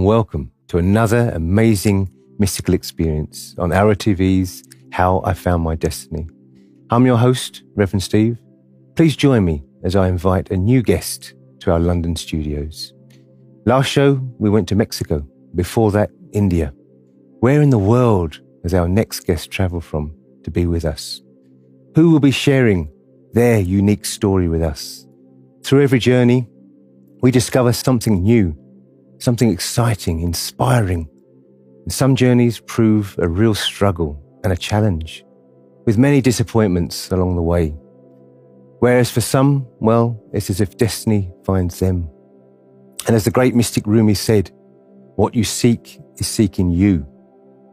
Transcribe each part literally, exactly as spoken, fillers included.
and welcome to another amazing mystical experience on ALRA T V's How I Found My Destiny. I'm your host, Reverend Steve. Please join me as I invite a new guest to our London studios. Last show, we went to Mexico. Before that, India. Where in the world has our next guest travelled from to be with us? Who will be sharing their unique story with us? Through every journey, we discover something new, something exciting, inspiring. And some journeys prove a real struggle and a challenge, with many disappointments along the way. Whereas for some, well, it's as if destiny finds them. And as the great mystic Rumi said, what you seek is seeking you.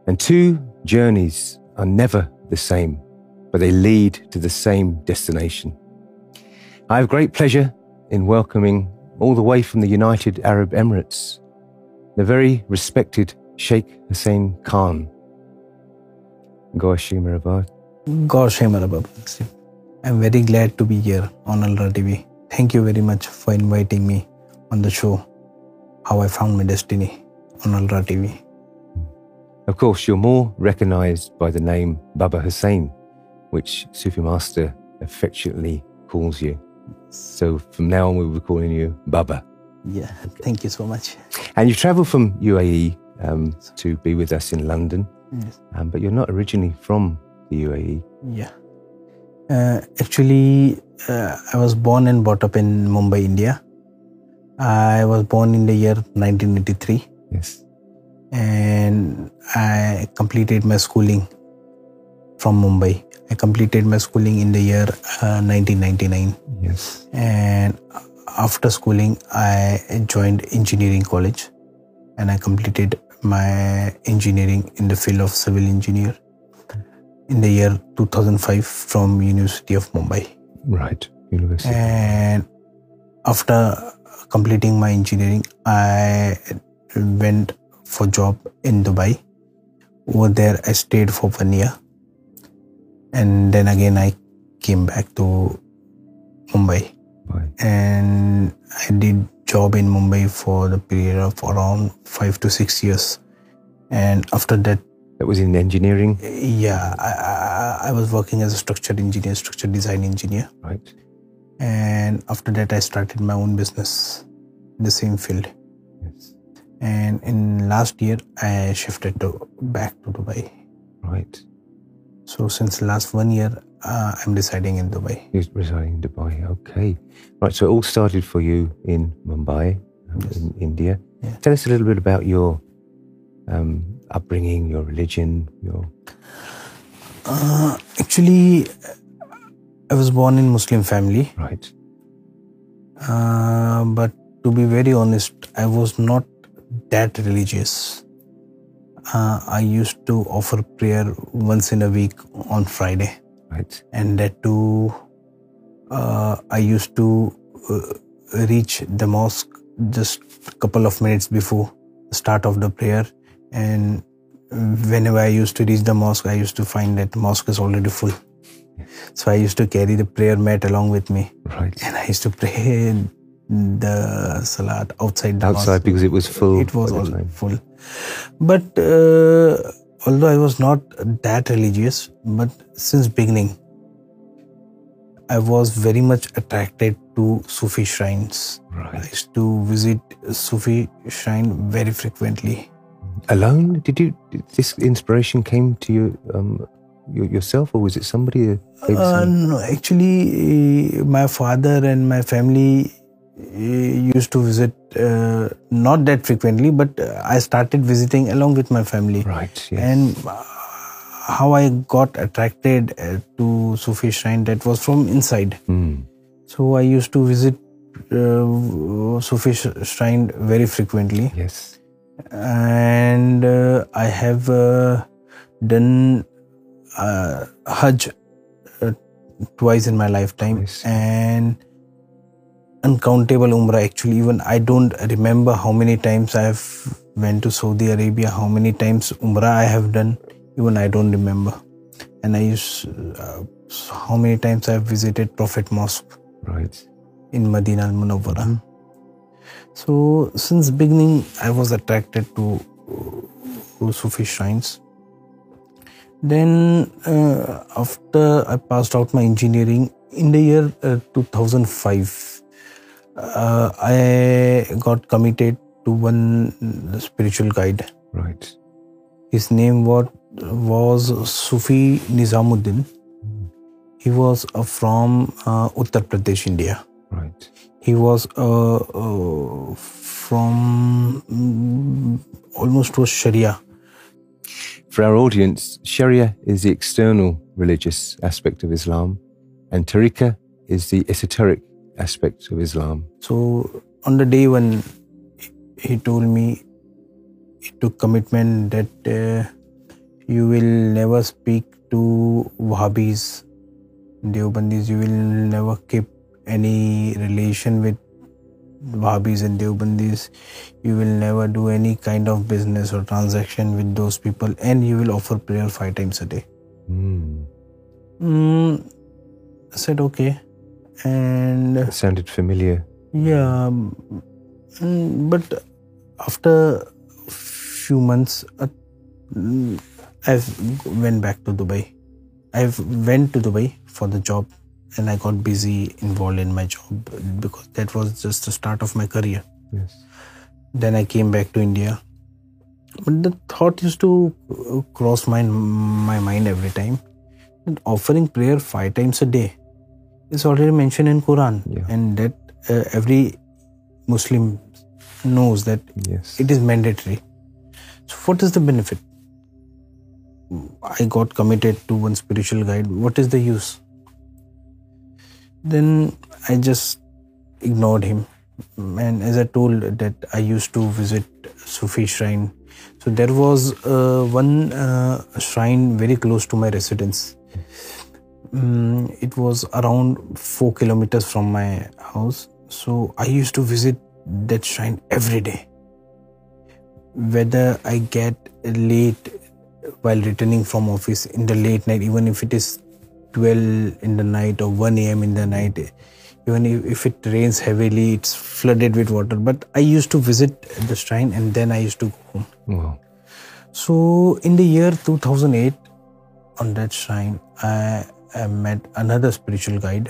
And two journeys are never the same, but they lead to the same destination. I have great pleasure in welcoming all the way from the United Arab Emirates, the very respected Shaykh Hussain Khan. Gohar Shahi. I'm very glad to be here on ALRA T V. Thank you very much for inviting me on the show, How I Found My Destiny on ALRA T V. Of course, you're more recognised by the name Baba Hussain, which Sufi Master affectionately calls you. So from now on, we'll be calling you Baba. Yeah, thank you so much. And you travelled from U A E um, to be with us in London, yes. um, but you're not originally from the U A E. Yeah. Uh, actually, uh, I was born and brought up in Mumbai, India. I was born in the year nineteen eighty-three. Yes. And I completed my schooling from Mumbai. I completed my schooling in the year uh, nineteen ninety-nine. Yes. And after schooling, I joined engineering college and I completed my engineering in the field of civil engineer in the year two thousand five from University of Mumbai. Right, University. And after completing my engineering, I went for job in Dubai. Over there, I stayed for one year. And then again, I came back to Mumbai. Right. And I did job in Mumbai for the period of around five to six years. And after that... That was in engineering? Yeah, I, I, I was working as a structured engineer, structured design engineer. Right. And after that, I started my own business in the same field. Yes. And in last year, I shifted to, back to Dubai. Right. So since last one year, uh, I'm residing in Dubai. You're residing in Dubai, okay. Right, so it all started for you in Mumbai, um, yes. in India. Yeah. Tell us a little bit about your um, upbringing, your religion, your... Uh, actually, I was born in Muslim family. Right. Uh, but to be very honest, I was not that religious. Uh, I used to offer prayer once in a week on Friday. Right. And that too, uh, I used to uh, reach the mosque just a couple of minutes before the start of the prayer. And whenever I used to reach the mosque, I used to find that the mosque is already full. So I used to carry the prayer mat along with me. Right. And I used to pray the salat outside the outside mosque. Because it was full. It was all full. But uh, although I was not that religious, but since beginning, I was very much attracted to Sufi shrines. Right. I used to visit Sufi shrine very frequently. Alone? Did you? Did this inspiration came to you um, yourself, or was it somebody? Uh, no, actually, my father and my family used to visit uh, not that frequently, but uh, I started visiting along with my family. Right. Yes. And uh, how I got attracted uh, to Sufi shrine, that was from inside. Mm. So I used to visit uh, Sufi shrine very frequently. Yes. And uh, I have uh, done uh, Hajj uh, twice in my lifetime. Yes. And uncountable Umrah, actually. Even I don't remember how many times I have went to Saudi Arabia, how many times Umrah I have done, even I don't remember. And I used, uh, how many times I have visited Prophet Mosque. Right. In Madinah al-Munawwarah. Mm-hmm. So since beginning I was attracted to, to Sufi shrines. Then uh, after I passed out my engineering in the year uh, two thousand five, uh, I got committed to one spiritual guide. Right. His name was, was Sufi Nizamuddin. Mm. He was uh, from uh, Uttar Pradesh, India. Right. He was uh, uh, from um, almost was Sharia. For our audience, Sharia is the external religious aspect of Islam, and Tariqa is the esoteric aspect of Islam. So on the day when he told me, he took commitment that uh, you will never speak to Wahhabis, Deobandis, you will never keep any relation with Wahhabis and Deobandis, you will never do any kind of business or transaction with those people, and you will offer prayer five times a day. Mm. Mm, I said okay, and that sounded familiar. Yeah, but after few months, I went back to Dubai. I went to Dubai for the job. And I got busy involved in my job because that was just the start of my career. Yes. Then I came back to India. But the thought used to cross my, my mind every time that offering prayer five times a day is already mentioned in Quran. Yeah. And that uh, every Muslim knows that. Yes. It is mandatory. So what is the benefit? I got committed to one spiritual guide. What is the use? Then I just ignored him, and as I told that I used to visit Sufi shrine. So there was uh, one uh, shrine very close to my residence. Um, it was around four kilometers from my house. So I used to visit that shrine every day. Whether I get late while returning from office in the late night, even if it is twelve in the night or one A M in the night, even if it rains heavily, it's flooded with water, but I used to visit the shrine and then I used to go home. Wow. So in the year two thousand eight, on that shrine I, I met another spiritual guide.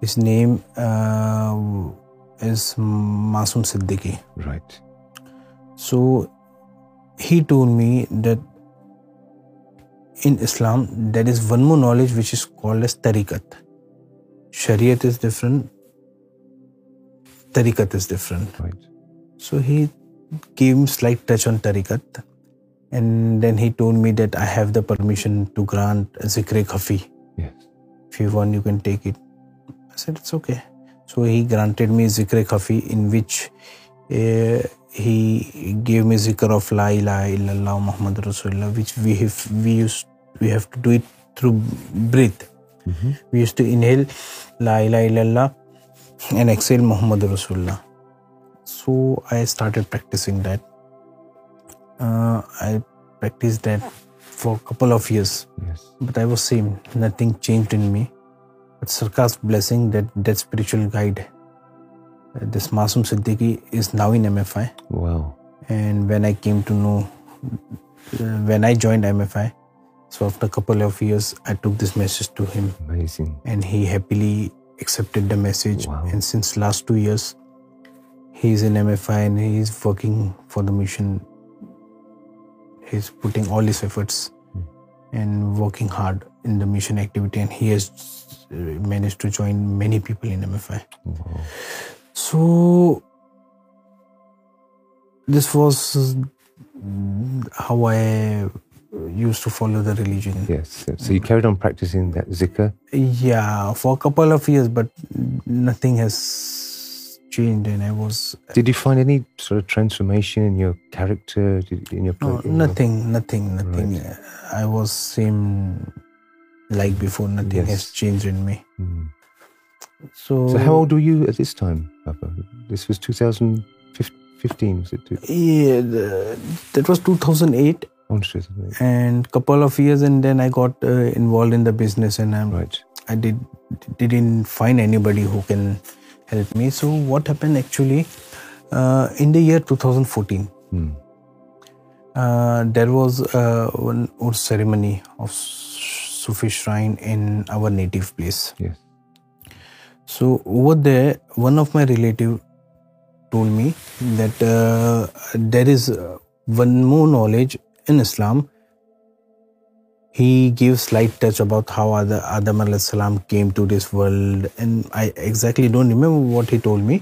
His name uh, is Masum Siddiqui. Right. So he told me that in Islam, there is one more knowledge which is called as tariqat. Shariat is different, tariqat is different. Right. So he gave me slight touch on tariqat, and then he told me that I have the permission to grant Zikr-e-Khafi. Yes. If you want, you can take it. I said, it's okay. So he granted me Zikr-e-Khafi, in which uh, he gave me zikr of La ilaha illallah Muhammad Rasulullah, which we have, we used we have to do it through breath. Mm-hmm. We used to inhale La ilaha illallah and exhale Muhammad Rasulullah. So I started practicing that. Uh, I practiced that for a couple of years. Yes. But I was same. Nothing changed in me. But Sarkar's blessing that that spiritual guide, this Masum Siddiqui, is now in M F I. Wow. And when I came to know, when I joined M F I, so after a couple of years, I took this message to him. Amazing. And he happily accepted the message. Wow. And since last two years, he is in M F I and he is working for the mission. He is putting all his efforts mm. and working hard in the mission activity, and he has managed to join many people in M F I. Wow. So this was how I used to follow the religion. Yes. So you carried on practicing that zikr? Yeah, for a couple of years, but nothing has changed, and I was... Did you find any sort of transformation in your character, in your... No, in nothing, your... nothing, nothing, nothing. Right. I was same like before. Nothing yes. has changed in me. Mm. So, so how old were you at this time, Papa? This was two thousand fifteen, was it? Yeah, the, that was two thousand eight. Oh, two thousand eight. And couple of years, and then I got uh, involved in the business, and I'm, right. I did, didn't find anybody who can help me. So what happened actually, uh, in the year twenty fourteen, hmm. uh, there was uh, one or ceremony of Sufi shrine in our native place. Yes. So over there, one of my relative told me that uh, there is uh, one more knowledge in Islam. He gives slight touch about how Adam alayhis salam came to this world, and I exactly don't remember what he told me,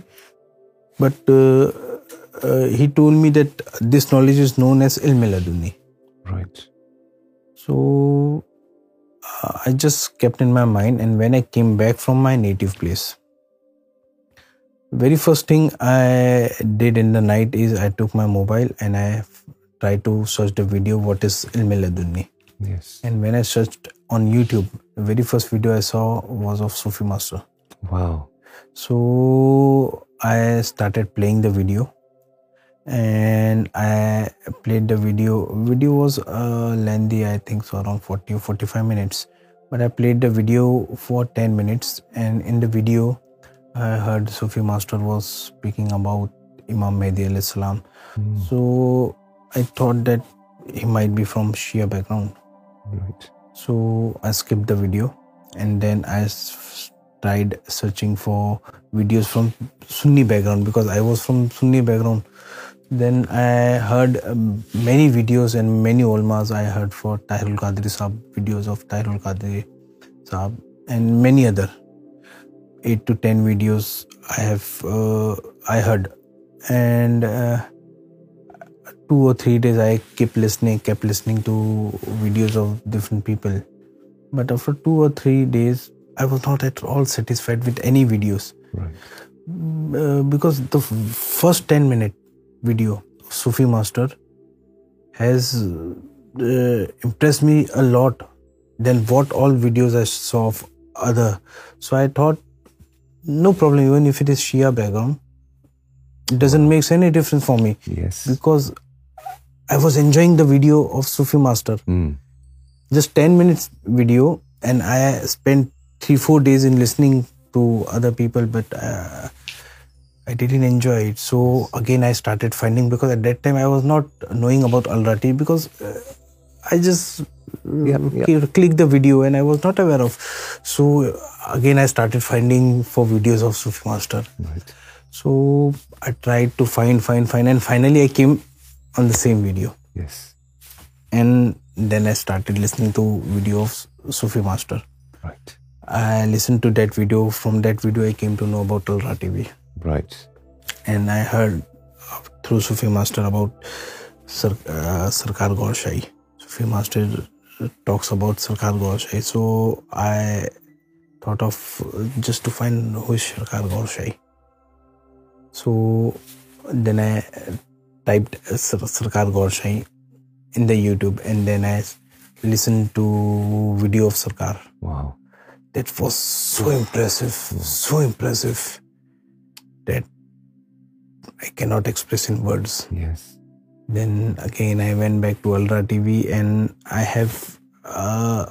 but uh, uh, he told me that this knowledge is known as Ilm-e-Ladunni. Right. So uh, I just kept in my mind, and when I came back from my native place, very first thing I did in the night is I took my mobile and I tried to search the video what is Ilm-e-Ladunni. Yes. And when I searched on YouTube, the very first video I saw was of Sufi Master. Wow. So I started playing the video, and I played the video. Video was uh, lengthy, I think, so around forty or forty-five minutes. But I played the video for ten minutes, and in the video, I heard Sufi Master was speaking about Imam Mahdi alayhis salam. Mm. So I thought that he might be from Shia background. Right. So I skipped the video, and then I tried searching for videos from Sunni background, because I was from Sunni background. Then I heard um, many videos and many ulmas. I heard for Tahirul Qadri Sahab, videos of Tahirul Qadri Sahab, and many other eight to ten videos I have uh, I heard, and. Uh, Two or three days I kept listening, kept listening to videos of different people. But after two or three days, I was not at all satisfied with any videos. Right. Uh, because the first ten minute video of Sufi Master has uh, impressed me a lot than what all videos I saw of other. So I thought, no problem, even if it is Shia background, it doesn't make any difference for me. Yes. Because I was enjoying the video of Sufi Master. Mm. Just ten minutes video, and I spent three four days in listening to other people, but uh, I didn't enjoy it. So again I started finding, because at that time I was not knowing about ALRA T V, because uh, I just yep, yep. clicked the video and I was not aware of. So again I started finding for videos of Sufi Master. Right. So I tried to find, find, find, and finally I came on the same video. Yes. And then I started listening to video of Sufi Master. Right. I listened to that video. From that video I came to know about ALRA T V. Right. And I heard through Sufi Master about Sar, uh, Sarkar Gohar Shahi. Sufi Master talks about Sarkar Gohar Shahi. So I thought of just to find who is Sarkar Gohar Shahi. So then I typed Sarkar Gohar Shahi in the YouTube, and then I listened to video of Sarkar. Wow. That was so impressive, so impressive that I cannot express in words. Yes. Then again I went back to ALRA T V, and I have uh,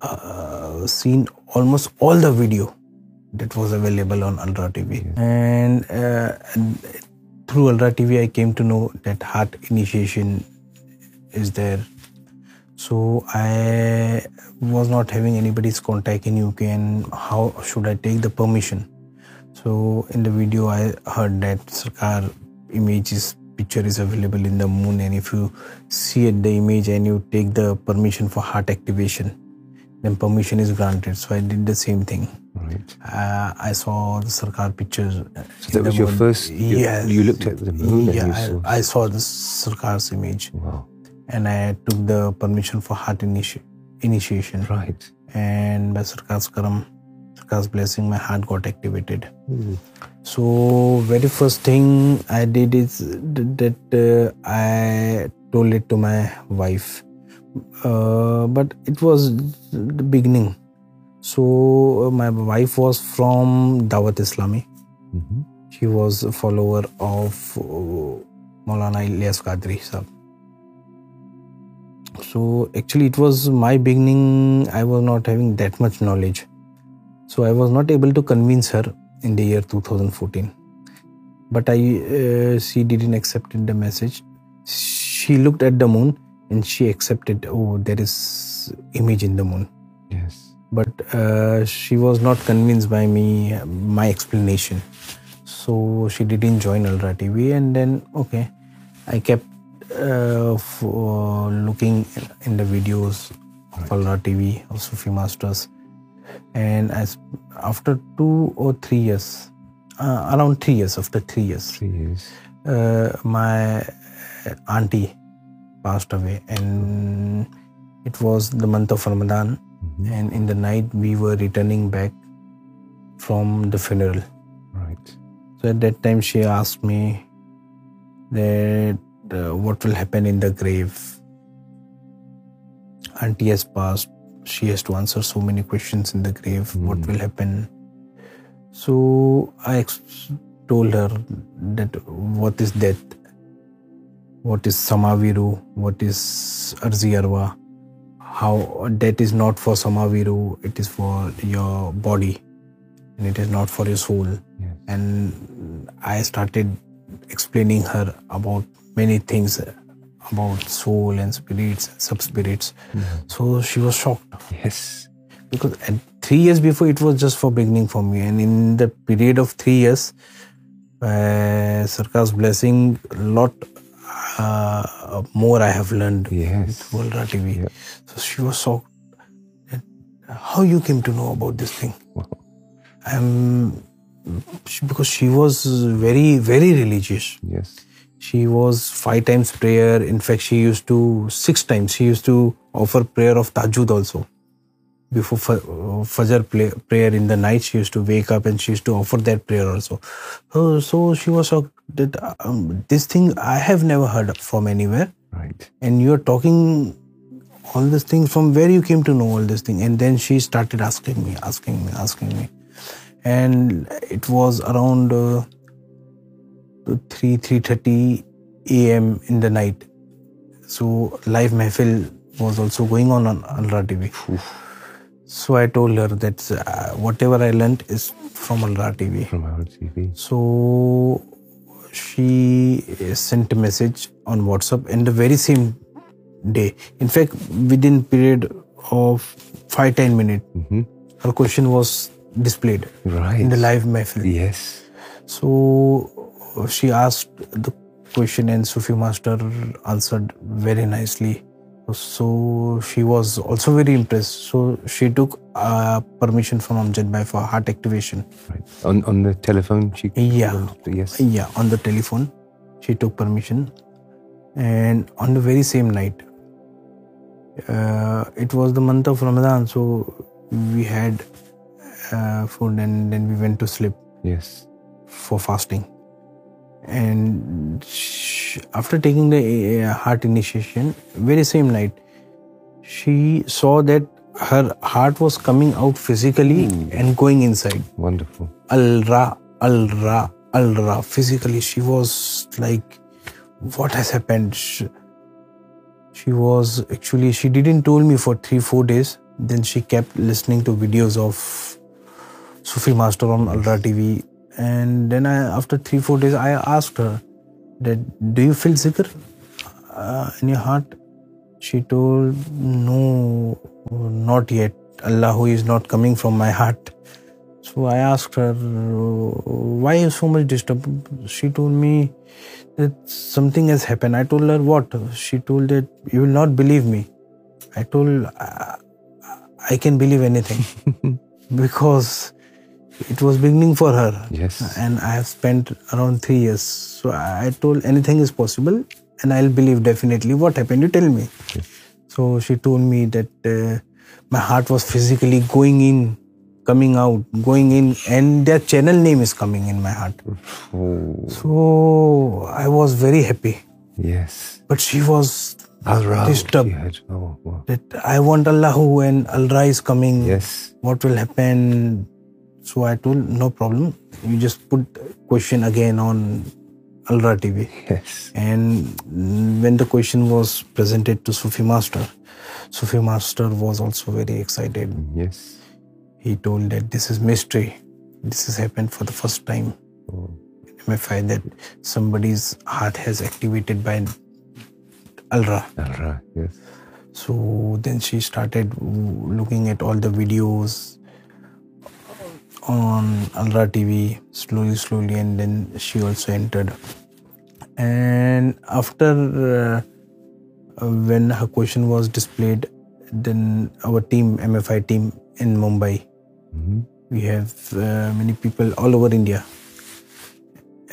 uh, seen almost all the video that was available on ALRA T V. Yes. And uh, through ALRA T V I came to know that heart initiation is there. So I was not having anybody's contact in U K, and how should I take the permission? So in the video I heard that Sarkar images picture is available in the moon, and if you see at the image and you take the permission for heart activation, then permission is granted. So I did the same thing. Right. Uh, I saw the Sarkar pictures. So that was your moon. First? You, yes. You looked at the moon? Yeah, and you I, saw. I saw the Sarkar's image. Wow. And I took the permission for heart initi initiation. Right. And by Sarkar's karam, Sarkar's blessing, my heart got activated. Mm. So very first thing I did is that uh, I told it to my wife. Uh, but it was the beginning. So uh, my wife was from Dawat Islami. Mm-hmm. She was a follower of uh, Maulana Ilyas Qadri sahab. So actually it was my beginning. I was not having that much knowledge, so I was not able to convince her in the year twenty fourteen. but I uh, she didn't accept the message. She looked at the moon and she accepted, oh, there is image in the moon. Yes. But uh, she was not convinced by me, my explanation. So she didn't join ALRA T V, and then okay, I kept uh, for looking in the videos of ALRA T V, of Sufi masters. And as after two or three years, uh, around three years, after three years, three years. Uh, my auntie passed away, and it was the month of Ramadan. Mm-hmm. And in the night, we were returning back from the funeral. Right. So at that time, she asked me that uh, what will happen in the grave. Auntie has passed. She has to answer so many questions in the grave. Mm. What will happen? So I told her that what is death, what is Samaviru, what is Arzi Arwa, how death is not for Samaviru, it is for your body and it is not for your soul. Yes. And I started explaining her about many things, about soul and spirits, sub-spirits. Mm-hmm. So she was shocked. Yes. Because at three years before, it was just for beginning for me. And in the period of three years, uh, Sarkar's blessing, a lot uh, more I have learned. Yes. With ALRA T V. Yep. So she was shocked. How you came to know about this thing? Wow. Um, because she was very, very religious. Yes. She was five times prayer. In fact, she used to six times. She used to offer prayer of Tajud also. Before Fajr play, prayer in the night, she used to wake up and she used to offer that prayer also. So, so she was shocked that um, this thing I have never heard from anywhere. Right. And you are talking all these things, from where you came to know all this thing. And then she started asking me, asking me, asking me. And it was around... Uh, to three, three thirty a m in the night. So live mahfil was also going on on ALRA T V. Oof. So I told her that uh, whatever I learnt is from ALRA T V. From ALRA T V. So she sent a message on WhatsApp in the very same day. In fact, within period of five to ten minutes, mm-hmm. her question was displayed right. in the live mahfil. Yes. So she asked the question and Sufi master answered very nicely. So she was also very impressed. So she took uh, permission from Amjad Bhai for heart activation. Right. On on the telephone? She yeah. Yes. Yeah, on the telephone. She took permission. And on the very same night, uh, it was the month of Ramadan. So we had uh, food and then we went to sleep. Yes. For fasting. And she, after taking the uh, heart initiation, very same night, she saw that her heart was coming out physically mm. and going inside. Wonderful. ALRA, ALRA, ALRA. Physically, she was like, what has happened? She, she was actually, she didn't told me for three, four days. Then she kept listening to videos of Sufi master on ALRA T V. And then I, after three, four days, I asked her that, do you feel zikr uh, in your heart? She told, no, not yet. Allah who is not coming from my heart. So I asked her, why is so much disturbance? She told me that something has happened. I told her what? She told that you will not believe me. I told, I, I can believe anything because it was beginning for her. Yes. And I have spent around three years. So I told anything is possible and I'll believe definitely. What happened? You tell me. Yes. So she told me that uh, my heart was physically going in, coming out, going in, and their channel name is coming in my heart. Oh. So I was very happy. Yes. But she was Al-Ra, disturbed. She had, oh, wow. That I want Allahu and ALRA is coming. Yes. What will happen? So I told, no problem. You just put question again on ALRA T V. Yes. And when the question was presented to Sufi master, Sufi master was also very excited. Yes. He told that this is mystery. This has happened for the first time. Oh. M F I that somebody's heart has activated by ALRA. ALRA, yes. So then she started looking at all the videos on ALRA T V slowly, slowly, and then she also entered. And after uh, when her question was displayed, then our team, M F I team in Mumbai, mm-hmm. we have uh, many people all over India.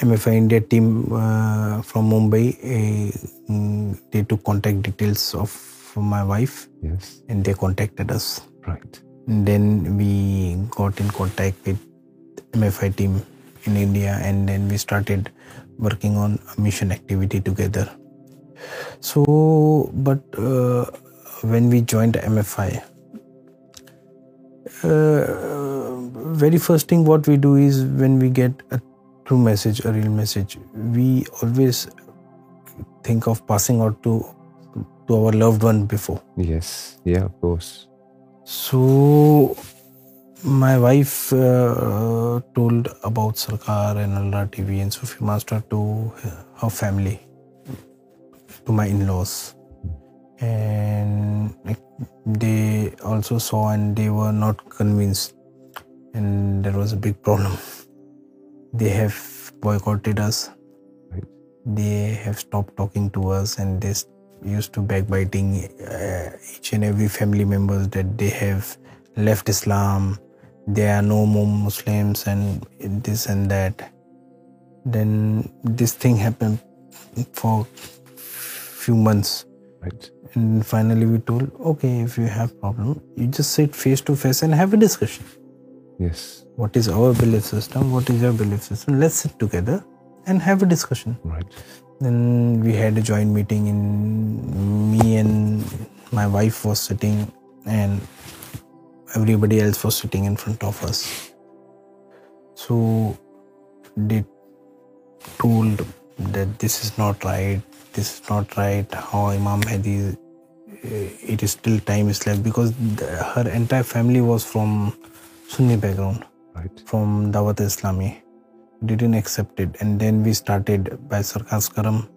M F I India team uh, from Mumbai, uh, they took contact details of my wife, yes, and they contacted us. Right. And then we got in contact with M F I team in India, and then we started working on a mission activity together. So, but uh, when we joined M F I, uh, very first thing what we do is when we get a true message, a real message, we always think of passing out to to our loved one before. Yes, yeah, of course. So my wife uh, told about Sarkar and ALRA T V and Sufi Master to her family, to my in-laws, and they also saw and they were not convinced, and there was a big problem. They have boycotted us, right. They have stopped talking to us, and they used to backbiting uh, each and every family members that they have left Islam, they are no more Muslims, and this and that. Then this thing happened for few months, right. And finally we told, okay, if you have problem, you just sit face to face and have a discussion. Yes. What is our belief system? What is your belief system? Let's sit together and have a discussion. Right. Then we had a joint meeting, in me and my wife was sitting, and everybody else was sitting in front of us. So they told that this is not right, this is not right, how Imam Hadi, it is still time is left, because the, her entire family was from Sunni background, right. From Dawat Islami, didn't accept it. And then we started by Sarkar's Karam.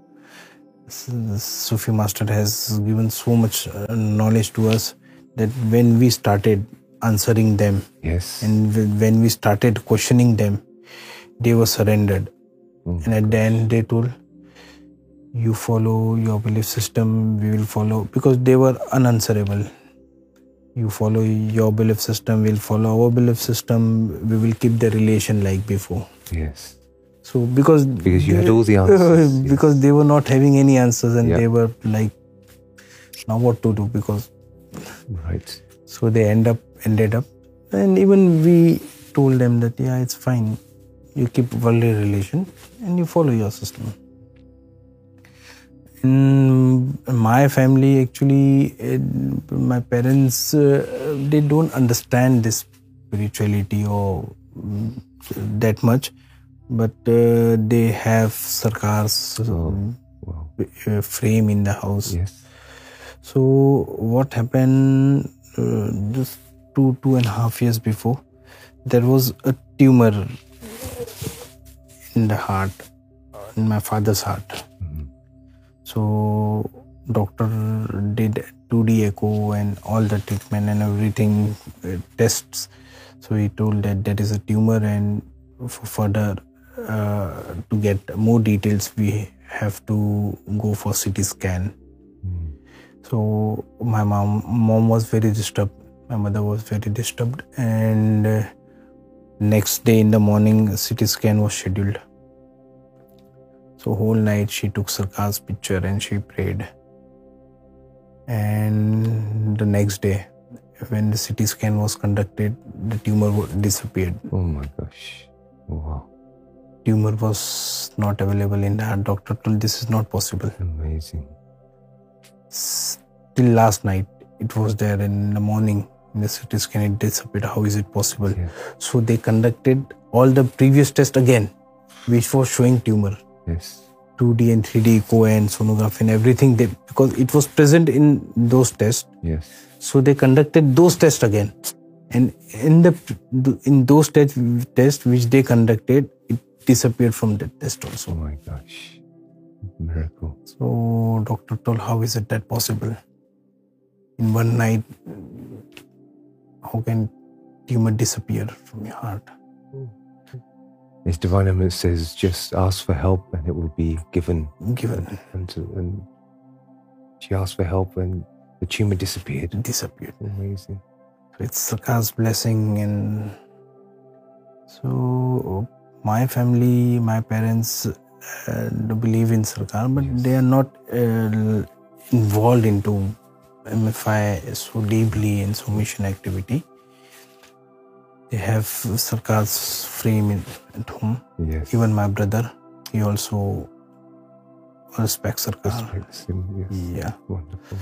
Sufi Master has given so much knowledge to us that when we started answering them, yes, and when we started questioning them, they were surrendered. Mm. And at the end they told, you follow your belief system, we will follow, because they were unanswerable. You follow your belief system, we'll follow our belief system, we will keep the relation like before. Yes. So because because you they, had all the answers. Because yes. They were not having any answers, and yep. They were like, now what to do, because right. So they end up ended up, and even we told them that yeah, it's fine, you keep worldly relation and you follow your system. In my family, actually, my parents, they don't understand this spirituality or that much, but they have Sarkar's oh, wow. frame in the house. Yes. So what happened uh, just two, two and a half years before, there was a tumor in the heart, in my father's heart. Mm-hmm. So doctor did two D echo and all the treatment and everything, uh, tests. So he told that that is a tumor, and for further uh, to get more details, we have to go for C T scan. Mm. So my mom, mom was very disturbed. My mother was very disturbed, and uh, next day in the morning, C T scan was scheduled. So whole night she took Sarkar's picture and she prayed. And the next day, when the C T scan was conducted, the tumor disappeared. Oh my gosh! Wow. Tumor was not available in the heart. Doctor told this is not possible. Amazing. Till last night it was there, and in the morning in the C T scan it disappeared. How is it possible? Yes. So they conducted all the previous test again, which was showing tumor. Yes. two D and three D echo and sonography and everything, they, because it was present in those tests. Yes. So they conducted those tests again, and in the in those tests test which they conducted, it disappeared from that test also. Oh my gosh, miracle. So doctor told, how is it that possible? In one night, how can tumor disappear from your heart? His Divine Eminence says, just ask for help and it will be given. Given. And, and, to, and she asked for help and the tumor disappeared. Disappeared. Amazing. So it's Sarkar's blessing. And so my family, my parents uh, do believe in Sarkar, but yes, they are not uh, involved into M F I so deeply and so mission activity. They have Sarkar's frame in, at home. Yes. Even my brother, he also respects Sarkar. Respects him, yes. Yeah. Wonderful.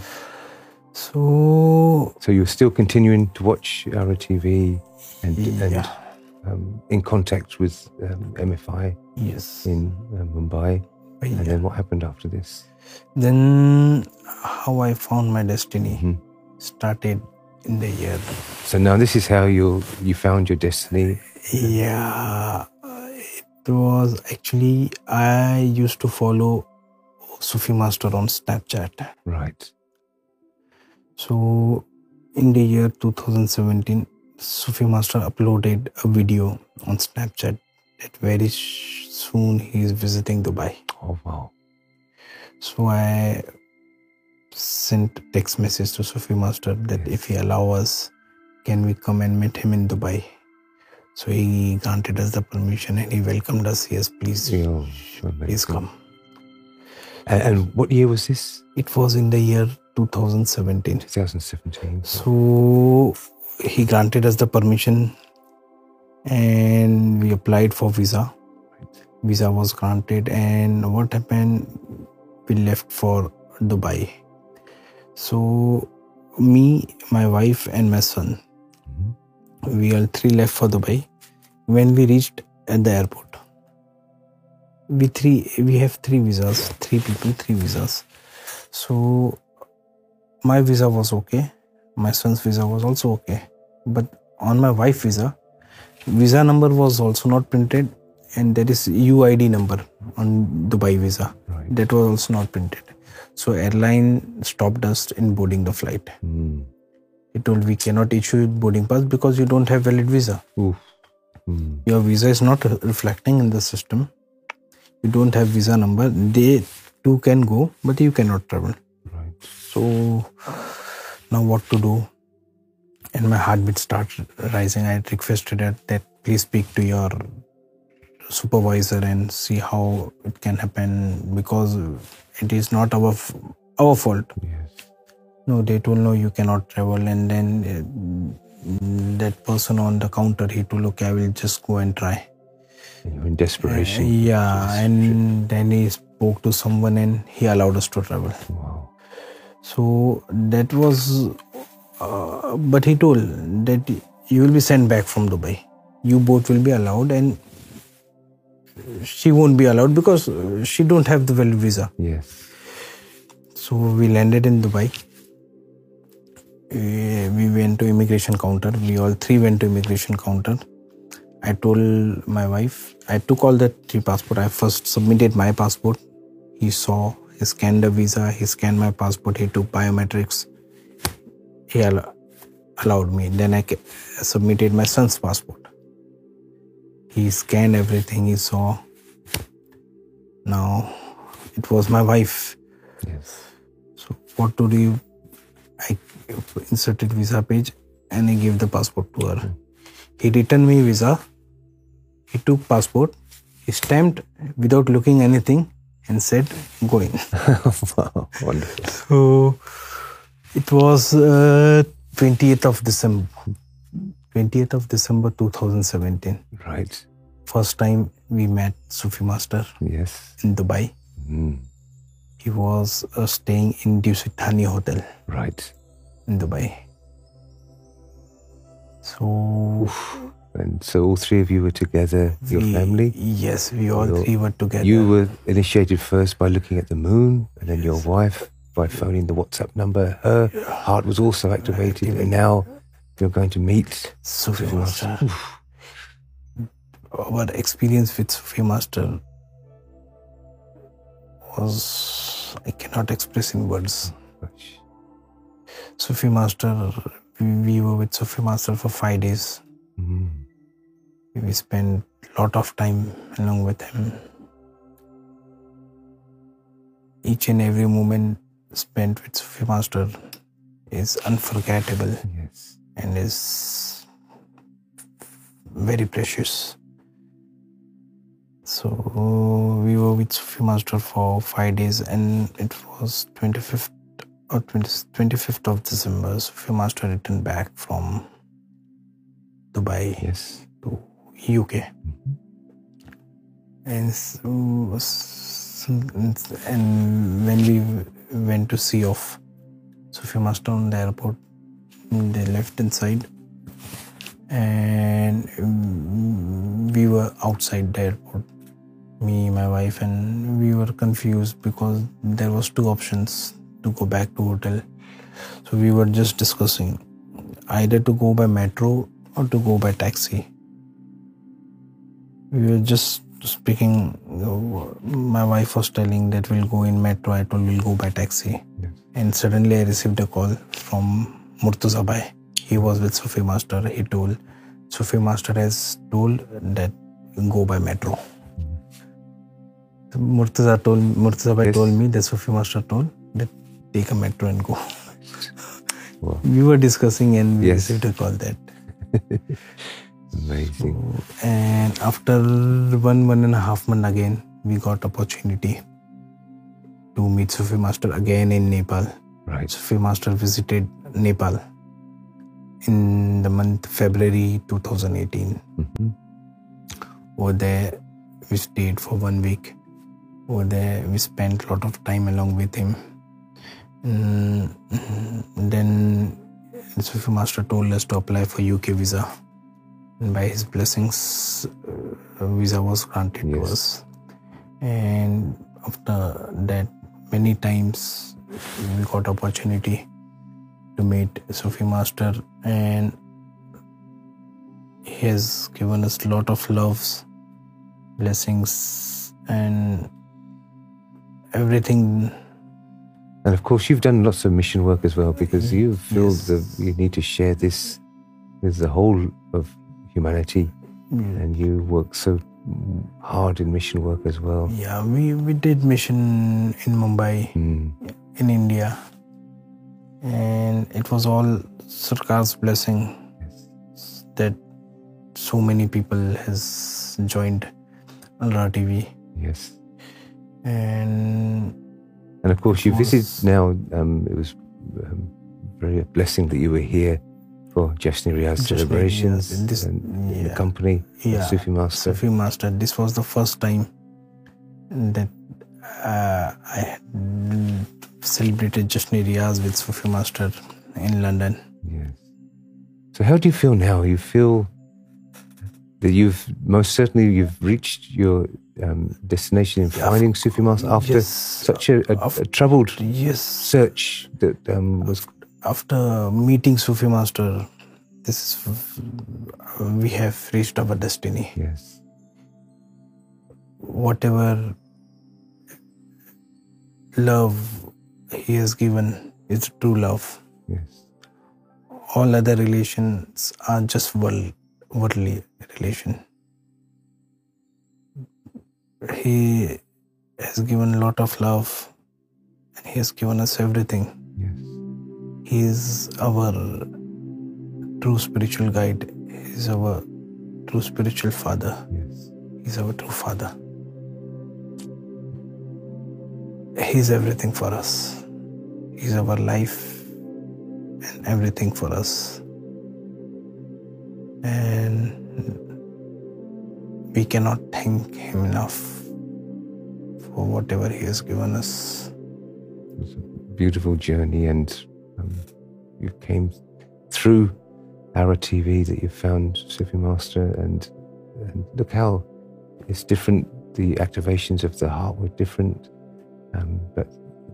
So... So you're still continuing to watch ALRA T V and, yeah, and um, in contact with um, M F I, yes, in uh, Mumbai. But and yeah. then what happened after this? Then how I found my destiny mm-hmm. started in the year. So now this is how you you found your destiny? Yeah. It was actually, I used to follow Sufi Master on Snapchat. Right. So in the year two thousand seventeen, Sufi Master uploaded a video on Snapchat that very soon he is visiting Dubai. Oh wow. So I sent a text message to Sufi Master that yes, if he allows us, can we come and meet him in Dubai? So he granted us the permission and he welcomed us. Yes, please, yeah, please come. And, and what year was this? It was in the year two thousand seventeen. two thousand seventeen. So he granted us the permission and we applied for visa. Right. Visa was granted, and what happened, we left for Dubai. So me, my wife and my son, mm-hmm, we all three left for Dubai. When we reached at the airport, we three, we have three visas, three people, three visas. So my visa was okay, my son's visa was also okay, but on my wife's visa, visa number was also not printed, and there is U I D number on Dubai visa. Right. That was also not printed. So airline stopped us in boarding the flight. Mm. They told, we cannot issue boarding pass because you don't have valid visa. Oof. Mm. Your visa is not reflecting in the system. You don't have visa number. They too can go, but you cannot travel. Right. So now what to do? And my heartbeat started rising. I requested that, that please speak to your supervisor and see how it can happen, because it is not our our fault. Yes. No, they told, no, you cannot travel. And then uh, that person on the counter, he told, okay, I will just go and try. And you're in desperation. Uh, yeah, desperation. And then he spoke to someone and he allowed us to travel. Wow. So that was, uh, but he told that you will be sent back from Dubai. You both will be allowed and she won't be allowed because she don't have the valid visa. Yes. So we landed in Dubai. We went to immigration counter. We all three went to immigration counter. I told my wife, I took all the three passport. I first submitted my passport. He saw, he scanned the visa. He scanned my passport. He took biometrics. He allowed me. Then I submitted my son's passport. He scanned everything he saw. Now, it was my wife. Yes. So, what to do? I inserted visa page and I gave the passport to her. Mm. He returned me visa. He took passport. He stamped without looking anything and said, go in. Wow, wonderful. So, it was uh, twentieth of December. twentieth of December two thousand seventeen. Right. First time we met Sufi Master. Yes. In Dubai. Mm. He was uh, staying in Dusit Thani Hotel. Right. In Dubai. So. Oof. And so all three of you were together, we, your family? Yes, we all your, three were together. You were initiated first by looking at the moon, and then yes, your wife by phoning the WhatsApp number. Her heart was also activated, and now you're going to meet Sufi Master. our experience with Sufi master was, I cannot express in words. Sufi master, we were with Sufi master for five days. Mm-hmm. We spent a lot of time along with him. Each and every moment spent with Sufi master is unforgettable. Yes. And is very precious. So we were with Sufi master for five days and it was twenty-fifth or twenty-fifth of December. Sufi master returned back from Dubai, yes, to U K. Mm-hmm. And so, and when we went to see off Sufi master on the airport, they left inside and we were outside the airport, me, my wife, and we were confused because there was two options to go back to hotel. So we were just discussing either to go by metro or to go by taxi. We were just speaking, my wife was telling that we'll go in metro, I told we'll go by taxi. Yes. And suddenly I received a call from Murtaza Bhai. He was with Sufi master. He told, Sufi master has told that go by metro. Mm-hmm. Murtaza told, Murtaza Bhai yes. told me that Sufi master told that take a metro and go. Wow. We were discussing and we yes. received a call that. Amazing. So, and after one, one and a half month again, we got opportunity to meet Sufi master again in Nepal. Right. Sufi master visited Nepal in the month February two thousand eighteen. Mm-hmm. Over there we stayed for one week. Over there we spent a lot of time along with him. Mm-hmm. Then Sufi master told us to apply for U K visa, and by his blessings visa was granted yes. to us. And after that many times we got opportunity to meet Sufi master, and he has given us a lot of loves, blessings and everything. And of course you've done lots of mission work as well, because you feel yes. that you need to share this with the whole of humanity. Mm. And you work so hard in mission work as well. Yeah, we, we did mission in Mumbai, mm. in India. And it was all Sarkar's blessing yes. that so many people has joined ALRA T V. Yes. And and of course you visited now. Um, it was um, very a blessing that you were here for Jashn-e-Riyaz celebrations and this, and yeah. the company yeah. of Sufi master. Sufi master. This was the first time that uh, I had celebrated Jashn-e-Riyaz with Sufi master in London. Yes. So how do you feel now? You feel that you've most certainly you've reached your um, destination in finding yeah, Sufi master after yes, such a, a, after, a troubled yes, search that um, was. After meeting Sufi master, this we have reached our destiny. Yes. Whatever love he has given is true love. Yes. All other relations are just world, worldly relation. He has given a lot of love and he has given us everything. Yes. He is our true spiritual guide. He is our true spiritual father. Yes. He is our true father. He is everything for us. Is our life and everything for us, and we cannot thank him enough for whatever he has given us. It was a beautiful journey, and um, you came through ALRA T V that you found Sufi master, and, and look how it's different. The activations of the heart were different, um, but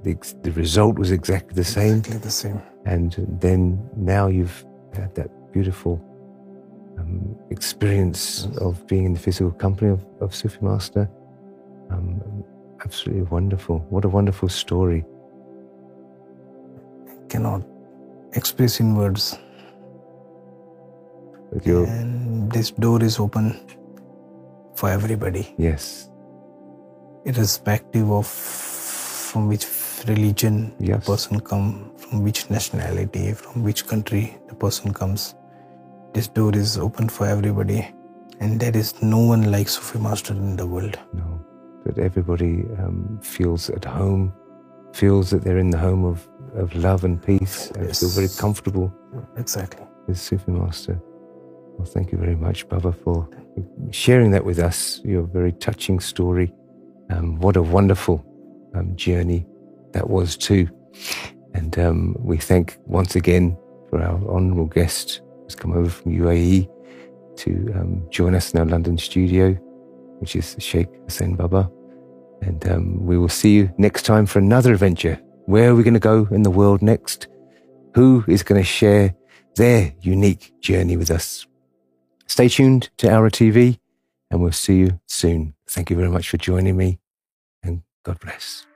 The, the result was exactly the same. Exactly the same. And then now you've had that beautiful um, experience of being in the physical company of, of Sufi Master. Um, absolutely wonderful. What a wonderful story. I cannot express in words. Your... And this door is open for everybody. Yes. Irrespective of from which religion yes. the person comes, from which nationality, from which country the person comes. This door is open for everybody. And there is no one like Sufi Master in the world. No. But everybody um, feels at home, feels that they're in the home of, of love and peace, and yes. feel very comfortable exactly. with Sufi Master. Well, thank you very much, Baba, for sharing that with us, your very touching story. Um, what a wonderful um, journey that was too. And um, we thank once again for our honourable guest who's come over from U A E to um, join us in our London studio, which is Shaykh Hussain Baba. And um, we will see you next time for another adventure. Where are we going to go in the world next? Who is going to share their unique journey with us? Stay tuned to ALRA T V, and we'll see you soon. Thank you very much for joining me, and God bless.